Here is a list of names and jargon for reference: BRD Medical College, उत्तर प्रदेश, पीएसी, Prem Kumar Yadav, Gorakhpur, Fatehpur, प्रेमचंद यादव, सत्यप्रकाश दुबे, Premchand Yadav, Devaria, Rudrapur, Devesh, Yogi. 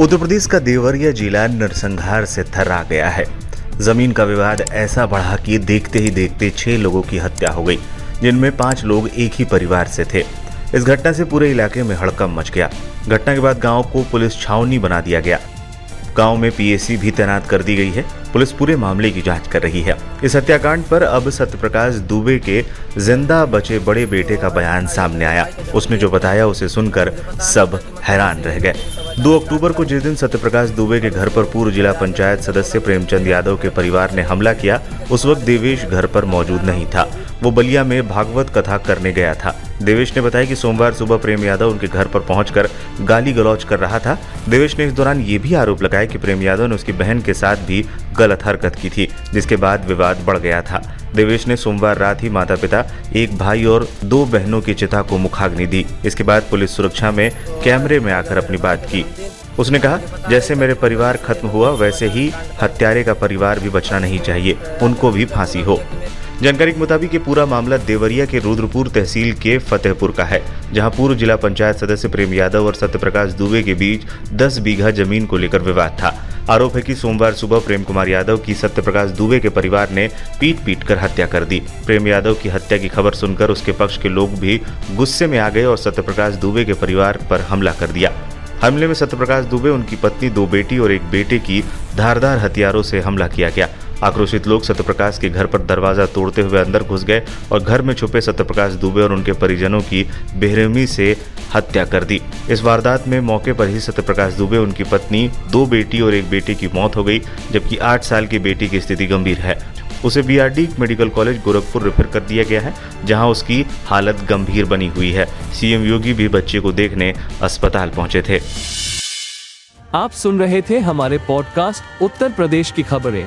उत्तर प्रदेश का देवरिया जिला नरसंहार से थर्रा गया है। जमीन का विवाद ऐसा बढ़ा कि देखते ही देखते 6 लोगों की हत्या हो गई, जिनमें 5 लोग एक ही परिवार से थे। इस घटना से पूरे इलाके में हड़कंप मच गया। घटना के बाद गांव को पुलिस छावनी बना दिया गया। गांव में पीएसी भी तैनात कर दी गई है। पुलिस पूरे मामले की जांच कर रही है। इस हत्याकांड पर अब सत्यप्रकाश दुबे के जिंदा बचे बड़े बेटे का बयान सामने आया। उसने जो बताया उसे सुनकर सब हैरान रह गए। 2 अक्टूबर को जिस दिन सत्यप्रकाश दुबे के घर पर पूर्व जिला पंचायत सदस्य प्रेमचंद यादव के परिवार ने हमला किया, उस वक्त देवेश घर पर मौजूद नहीं था। वो बलिया में भागवत कथा करने गया था। देवेश ने बताया कि सोमवार सुबह प्रेम यादव उनके घर पर पहुंचकर गाली गलौज कर रहा था। देवेश ने इस दौरान ये भी आरोप लगाया कि प्रेम यादव ने उसकी बहन के साथ भी गलत हरकत की थी, जिसके बाद विवाद बढ़ गया था। देवेश ने सोमवार रात ही माता पिता, एक भाई और 2 बहनों की चिता को मुखाग्नि दी। इसके बाद पुलिस सुरक्षा में कैमरे में आकर अपनी बात की। उसने कहा, जैसे मेरे परिवार खत्म हुआ वैसे ही हत्यारे का परिवार भी बचना नहीं चाहिए, उनको भी फांसी हो। जानकारी के मुताबिक ये पूरा मामला देवरिया के रुद्रपुर तहसील के फतेहपुर का है, जहां पूर्व जिला पंचायत सदस्य प्रेम यादव और सत्यप्रकाश दुबे के बीच 10 बीघा जमीन को लेकर विवाद था। आरोप है कि सोमवार सुबह प्रेम कुमार यादव की सत्यप्रकाश दुबे के परिवार ने पीट पीट कर हत्या कर दी। प्रेम यादव की हत्या की खबर सुनकर उसके पक्ष के लोग भी गुस्से में आ गए और सत्यप्रकाश दुबे के परिवार पर हमला कर दिया। हमले में सत्यप्रकाश दुबे, उनकी पत्नी, 2 बेटी और एक बेटे की धारदार हथियारों से हमला किया गया। आक्रोशित लोग सत्यप्रकाश के घर पर दरवाजा तोड़ते हुए अंदर घुस गए और घर में छुपे सत्यप्रकाश दुबे और उनके परिजनों की बेरहमी से हत्या कर दी। इस वारदात में मौके पर ही सत्यप्रकाश दुबे, उनकी पत्नी, 2 बेटी और एक बेटे की मौत हो गई, जबकि 8 साल की बेटी की स्थिति गंभीर है। उसे BRD medical college Gorakhpur refer कर दिया गया है, जहां उसकी हालत गंभीर बनी हुई है। सीएम योगी भी बच्चे को देखने अस्पताल पहुंचे थे। आप सुन रहे थे हमारे पॉडकास्ट उत्तर प्रदेश की खबरें।